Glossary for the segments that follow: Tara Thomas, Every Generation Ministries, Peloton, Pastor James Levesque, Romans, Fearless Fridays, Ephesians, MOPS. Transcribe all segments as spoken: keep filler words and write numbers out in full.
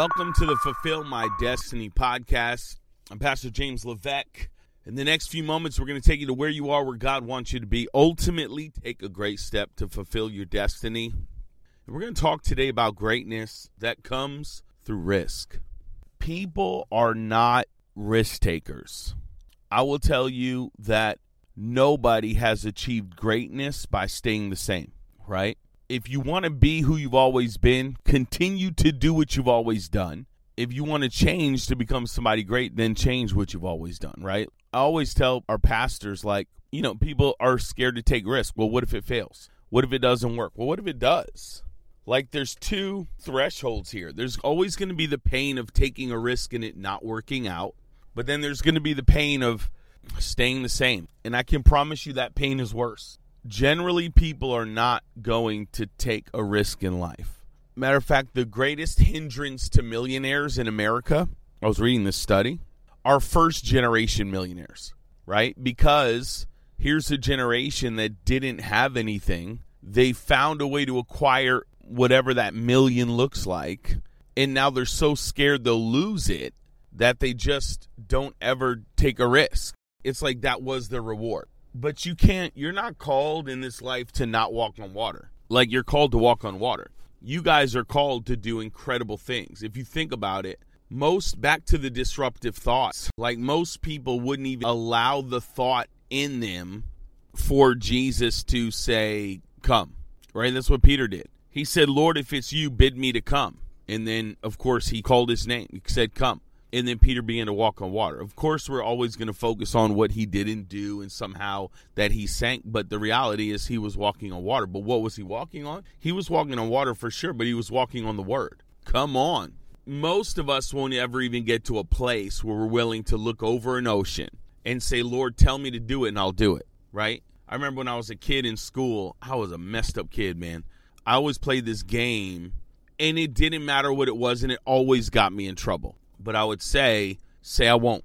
Welcome to the Fulfill My Destiny podcast. I'm Pastor James Levesque. In the next few moments, we're going to take you to where you are, where God wants you to be. Ultimately, take a great step to fulfill your destiny. And we're going to talk today about greatness that comes through risk. People are not risk takers. I will tell you that nobody has achieved greatness by staying the same, right? If you want to be who you've always been, continue to do what you've always done. If you want to change to become somebody great, then change what you've always done, right? I always tell our pastors, like, you know, people are scared to take risks. Well, what if it fails? What if it doesn't work? Well, what if it does? Like, there's two thresholds here. There's always going to be the pain of taking a risk and it not working out. But then there's going to be the pain of staying the same. And I can promise you that pain is worse. Generally, people are not going to take a risk in life. Matter of fact, the greatest hindrance to millionaires in America, I was reading this study, are first generation millionaires, right? Because here's a generation that didn't have anything. They found a way to acquire whatever that million looks like. And now they're so scared they'll lose it that they just don't ever take a risk. It's like that was their reward. But you can't, you're not called in this life to not walk on water. Like, you're called to walk on water. You guys are called to do incredible things. If you think about it, most, back to the disruptive thoughts, like most people wouldn't even allow the thought in them for Jesus to say, come, right? That's what Peter did. He said, Lord, if it's you, bid me to come. And then, of course, he called his name. He said, come. And then Peter began to walk on water. Of course, we're always going to focus on what he didn't do and somehow that he sank. But the reality is he was walking on water. But what was he walking on? He was walking on water for sure, but he was walking on the word. Come on. Most of us won't ever even get to a place where we're willing to look over an ocean and say, Lord, tell me to do it and I'll do it, right? I remember when I was a kid in school, I was a messed up kid, man. I always played this game and it didn't matter what it was and it always got me in trouble. But I would say, say I won't.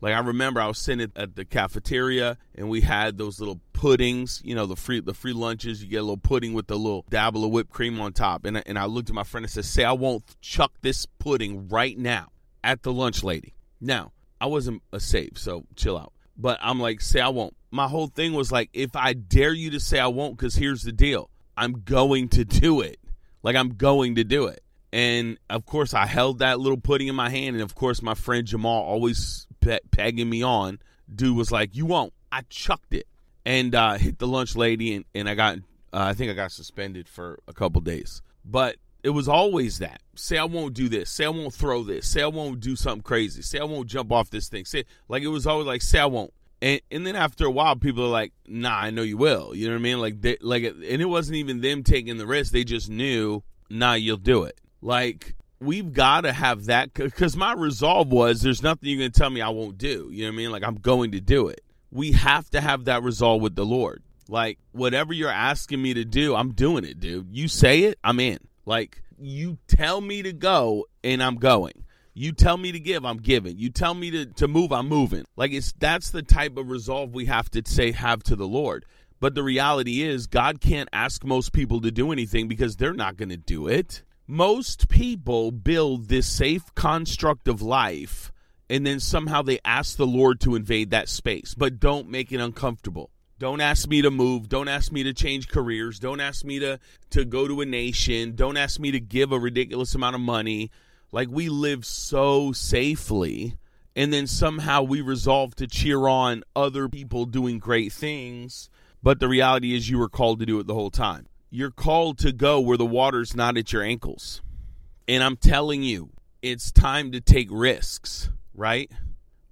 Like, I remember I was sitting at the cafeteria and we had those little puddings, you know, the free the free lunches. You get a little pudding with a little dabble of whipped cream on top. And I, and I looked at my friend and said, say I won't chuck this pudding right now at the lunch lady. Now, I wasn't a save, so chill out. But I'm like, say I won't. My whole thing was like, if I dare you to say I won't, because here's the deal. I'm going to do it. Like, I'm going to do it. And, of course, I held that little pudding in my hand. And, of course, my friend Jamal always pe- pegging me on. Dude was like, you won't. I chucked it and uh, hit the lunch lady. And, and I got, uh, I think I got suspended for a couple days. But it was always that. Say I won't do this. Say I won't throw this. Say I won't do something crazy. Say I won't jump off this thing. Say, like, it was always like, say I won't. And, and then after a while, people are like, nah, I know you will. You know what I mean? Like, they, like, and it wasn't even them taking the risk. They just knew, nah, you'll do it. Like, we've got to have that, because my resolve was there's nothing you're going to tell me I won't do. You know what I mean? Like, I'm going to do it. We have to have that resolve with the Lord. Like, whatever you're asking me to do, I'm doing it, dude. You say it, I'm in. Like, you tell me to go and I'm going. You tell me to give, I'm giving. You tell me to, to move, I'm moving. Like, it's that's the type of resolve we have to say have to the Lord. But the reality is God can't ask most people to do anything because they're not going to do it. Most people build this safe construct of life, and then somehow they ask the Lord to invade that space, but don't make it uncomfortable. Don't ask me to move. Don't ask me to change careers. Don't ask me to, to go to a nation. Don't ask me to give a ridiculous amount of money. Like, we live so safely, and then somehow we resolve to cheer on other people doing great things, but the reality is you were called to do it the whole time. You're called to go where the water's not at your ankles. And I'm telling you, it's time to take risks, right?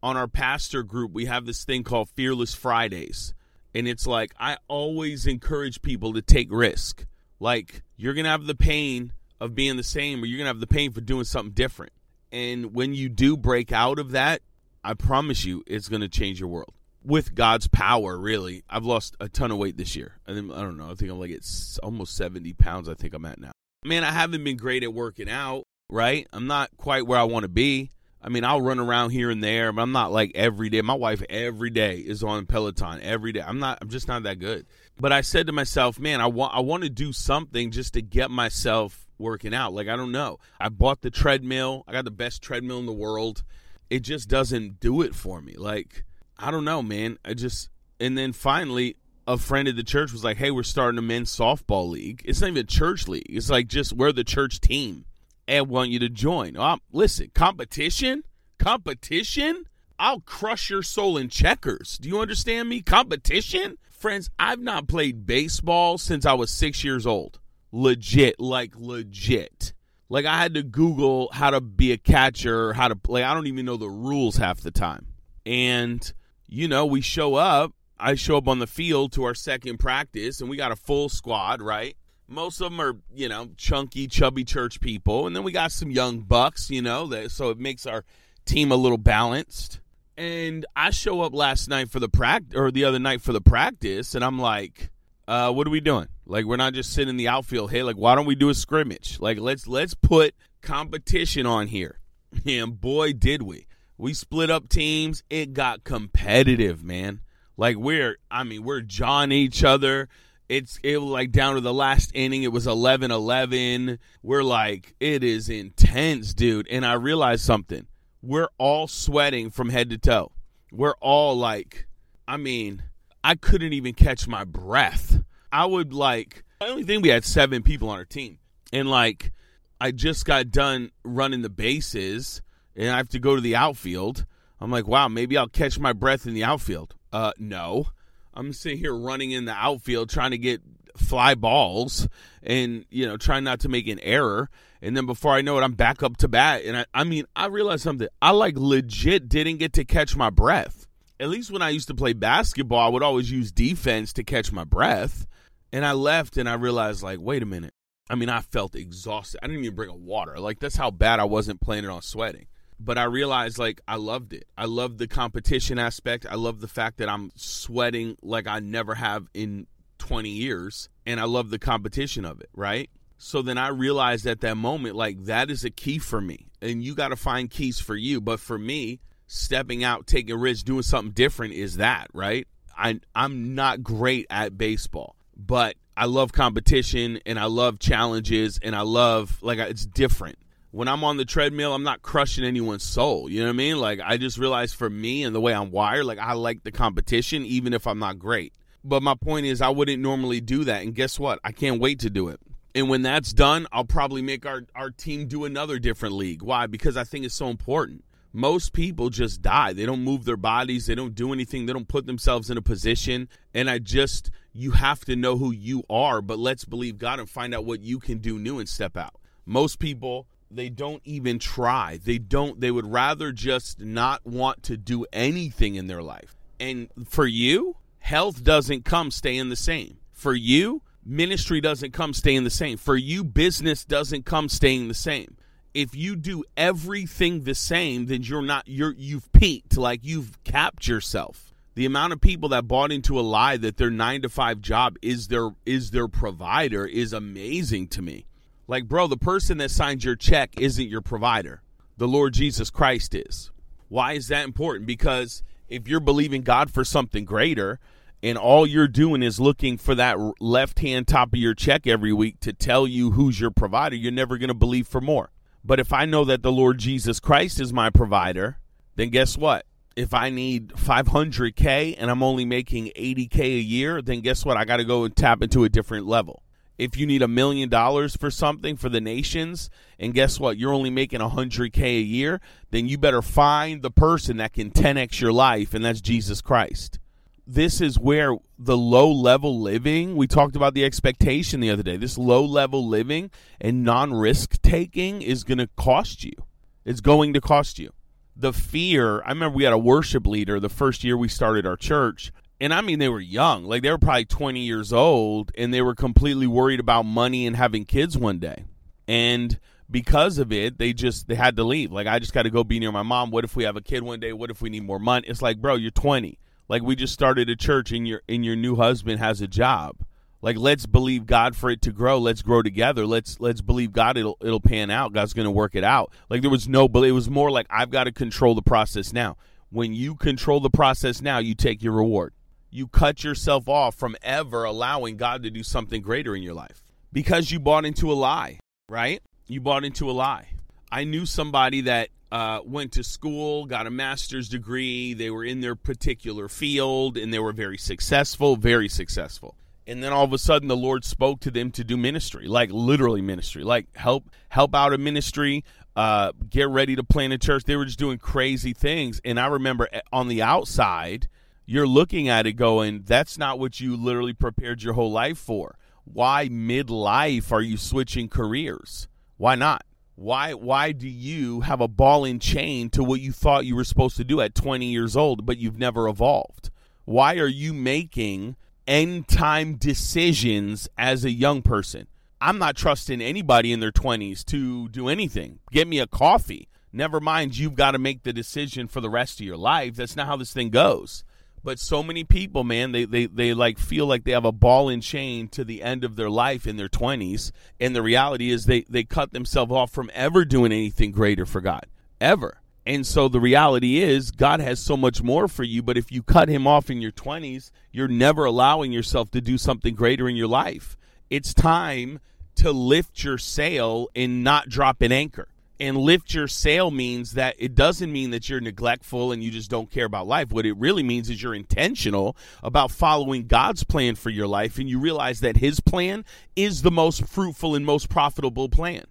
On our pastor group, we have this thing called Fearless Fridays. And it's like, I always encourage people to take risk. Like, you're going to have the pain of being the same, or you're going to have the pain for doing something different. And when you do break out of that, I promise you, it's going to change your world. With God's power, really. I've lost a ton of weight this year. I don't know. I think I'm like, it's almost seventy pounds I think I'm at now. Man, I haven't been great at working out, right? I'm not quite where I want to be. I mean, I'll run around here and there, but I'm not like every day. My wife every day is on Peloton every day. I'm not, I'm just not that good. But I said to myself, man, I want, I want to do something just to get myself working out. Like, I don't know. I bought the treadmill. I got the best treadmill in the world. It just doesn't do it for me. Like, I don't know, man. I just, and then finally, a friend at the church was like, hey, we're starting a men's softball league. It's not even a church league. It's like just, we're the church team and want you to join. Um, listen, competition? Competition? I'll crush your soul in checkers. Do you understand me? Competition? Friends, I've not played baseball since I was six years old. Legit, like legit. Like I had to Google how to be a catcher, how to play. I don't even know the rules half the time. And, you know, we show up. I show up on the field to our second practice, and we got a full squad, right? Most of them are, you know, chunky, chubby church people. And then we got some young bucks, you know, that, so it makes our team a little balanced. And I show up last night for the practice, or the other night for the practice, and I'm like, uh, what are we doing? Like, we're not just sitting in the outfield. Hey, like, why don't we do a scrimmage? Like, let's let's put competition on here. And boy, did we. We split up teams. It got competitive, man. Like we're, I mean, we're jawing each other. It's it was like down to the last inning. It was eleven eleven. We're like, it is intense, dude. And I realized something. We're all sweating from head to toe. We're all like, I mean, I couldn't even catch my breath. I would like, I only think we had seven people on our team. And like, I just got done running the bases and I have to go to the outfield. I'm like, wow, maybe I'll catch my breath in the outfield. Uh, no, I'm sitting here running in the outfield trying to get fly balls and, you know, trying not to make an error. And then before I know it, I'm back up to bat. And I, I mean, I realized something. I like legit didn't get to catch my breath. At least when I used to play basketball, I would always use defense to catch my breath. And I left and I realized like, wait a minute. I mean, I felt exhausted. I didn't even bring a water. Like that's how bad I wasn't planning on sweating. But I realized, like, I loved it. I loved the competition aspect. I love the fact that I'm sweating like I never have in twenty years. And I love the competition of it, right? So then I realized at that moment, like, that is a key for me. And you got to find keys for you. But for me, stepping out, taking risks, doing something different is that, right? I, I'm not great at baseball. But I love competition and I love challenges and I love, like, it's different. When I'm on the treadmill, I'm not crushing anyone's soul. You know what I mean? Like, I just realized for me and the way I'm wired, like, I like the competition, even if I'm not great. But my point is, I wouldn't normally do that. And guess what? I can't wait to do it. And when that's done, I'll probably make our, our team do another different league. Why? Because I think it's so important. Most people just die. They don't move their bodies. They don't do anything. They don't put themselves in a position. And I just, you have to know who you are. But let's believe God and find out what you can do new and step out. Most people... They don't even try. They don't, they would rather just not want to do anything in their life. And for you, health doesn't come staying the same. For you, ministry doesn't come staying the same. For you, business doesn't come staying the same. If you do everything the same, then you're not, you're, you've peaked, like you've capped yourself. The amount of people that bought into a lie that their nine to five job is their, is their provider is amazing to me. Like, bro, the person that signs your check isn't your provider. The Lord Jesus Christ is. Why is that important? Because if you're believing God for something greater and all you're doing is looking for that left-hand top of your check every week to tell you who's your provider, you're never going to believe for more. But if I know that the Lord Jesus Christ is my provider, then guess what? If I need five hundred K and I'm only making eighty K a year, then guess what? I got to go and tap into a different level. If you need a million dollars for something for the nations, and guess what? You're only making one hundred K a year, then you better find the person that can ten X your life, and that's Jesus Christ. This is where the low-level living, we talked about the expectation the other day, this low-level living and non-risk-taking is going to cost you. It's going to cost you. The fear, I remember we had a worship leader the first year we started our church. And I mean, they were young, like they were probably twenty years old and they were completely worried about money and having kids one day. And because of it, they just, they had to leave. Like, I just got to go be near my mom. What if we have a kid one day? What if we need more money? It's like, bro, you're twenty. Like, we just started a church and your, and your new husband has a job. Like, let's believe God for it to grow. Let's grow together. Let's, let's believe God. It'll, it'll pan out. God's going to work it out. Like there was no, but it was more like, I've got to control the process now. When you control the process now, you take your reward. You cut yourself off from ever allowing God to do something greater in your life because you bought into a lie. right? You bought into a lie. I knew somebody that uh, went to school, got a master's degree. They were in their particular field, and they were very successful, very successful. And then all of a sudden, the Lord spoke to them to do ministry, like literally ministry, like help help out a ministry, uh, get ready to plant a church. They were just doing crazy things. And I remember on the outside, you're looking at it going, that's not what you literally prepared your whole life for. Why midlife are you switching careers? Why not? Why why do you have a ball and chain to what you thought you were supposed to do at twenty years old, but you've never evolved? Why are you making end time decisions as a young person? I'm not trusting anybody in their twenties to do anything. Get me a coffee. Never mind, you've got to make the decision for the rest of your life. That's not how this thing goes. But so many people, man, they, they, they like feel like they have a ball and chain to the end of their life in their twenties. And the reality is they, they cut themselves off from ever doing anything greater for God, ever. And so the reality is God has so much more for you. But if you cut him off in your twenties, you're never allowing yourself to do something greater in your life. It's time to lift your sail and not drop an anchor. And lift your sail means that it doesn't mean that you're neglectful and you just don't care about life. What it really means is you're intentional about following God's plan for your life, and you realize that his plan is the most fruitful and most profitable plan.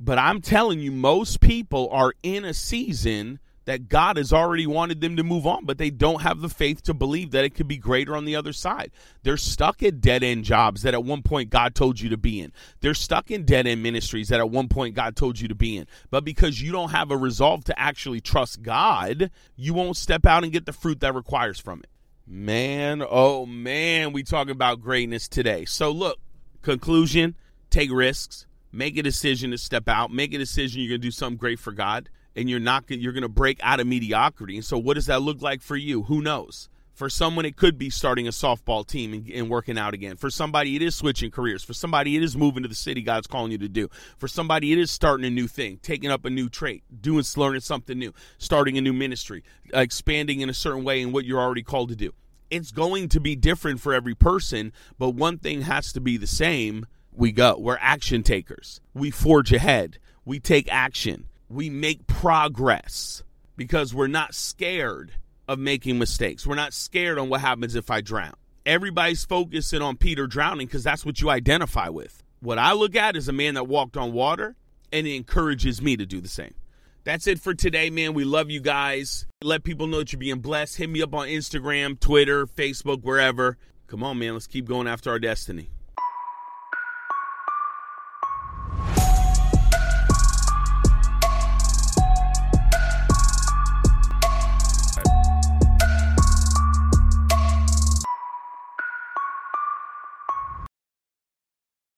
But I'm telling you, most people are in a season that God has already wanted them to move on, but they don't have the faith to believe that it could be greater on the other side. They're stuck at dead-end jobs that at one point God told you to be in. They're stuck in dead-end ministries that at one point God told you to be in. But because you don't have a resolve to actually trust God, you won't step out and get the fruit that requires from it. Man, oh man, we talk about greatness today. So look, conclusion, take risks, make a decision to step out, make a decision you're going to do something great for God. And you're not you're going to break out of mediocrity. And so what does that look like for you? Who knows? For someone, it could be starting a softball team and, and working out again. For somebody, it is switching careers. For somebody, it is moving to the city God's calling you to do. For somebody, it is starting a new thing, taking up a new trait, doing, learning something new, starting a new ministry, expanding in a certain way in what you're already called to do. It's going to be different for every person, but one thing has to be the same. We go. We're action takers. We forge ahead. We take action. We make progress because we're not scared of making mistakes. We're not scared on what happens if I drown. Everybody's focusing on Peter drowning because that's what you identify with. What I look at is a man that walked on water, and it encourages me to do the same. That's it for today, man. We love you guys. Let people know that you're being blessed. Hit me up on Instagram, Twitter, Facebook, wherever. Come on, man. Let's keep going after our destiny.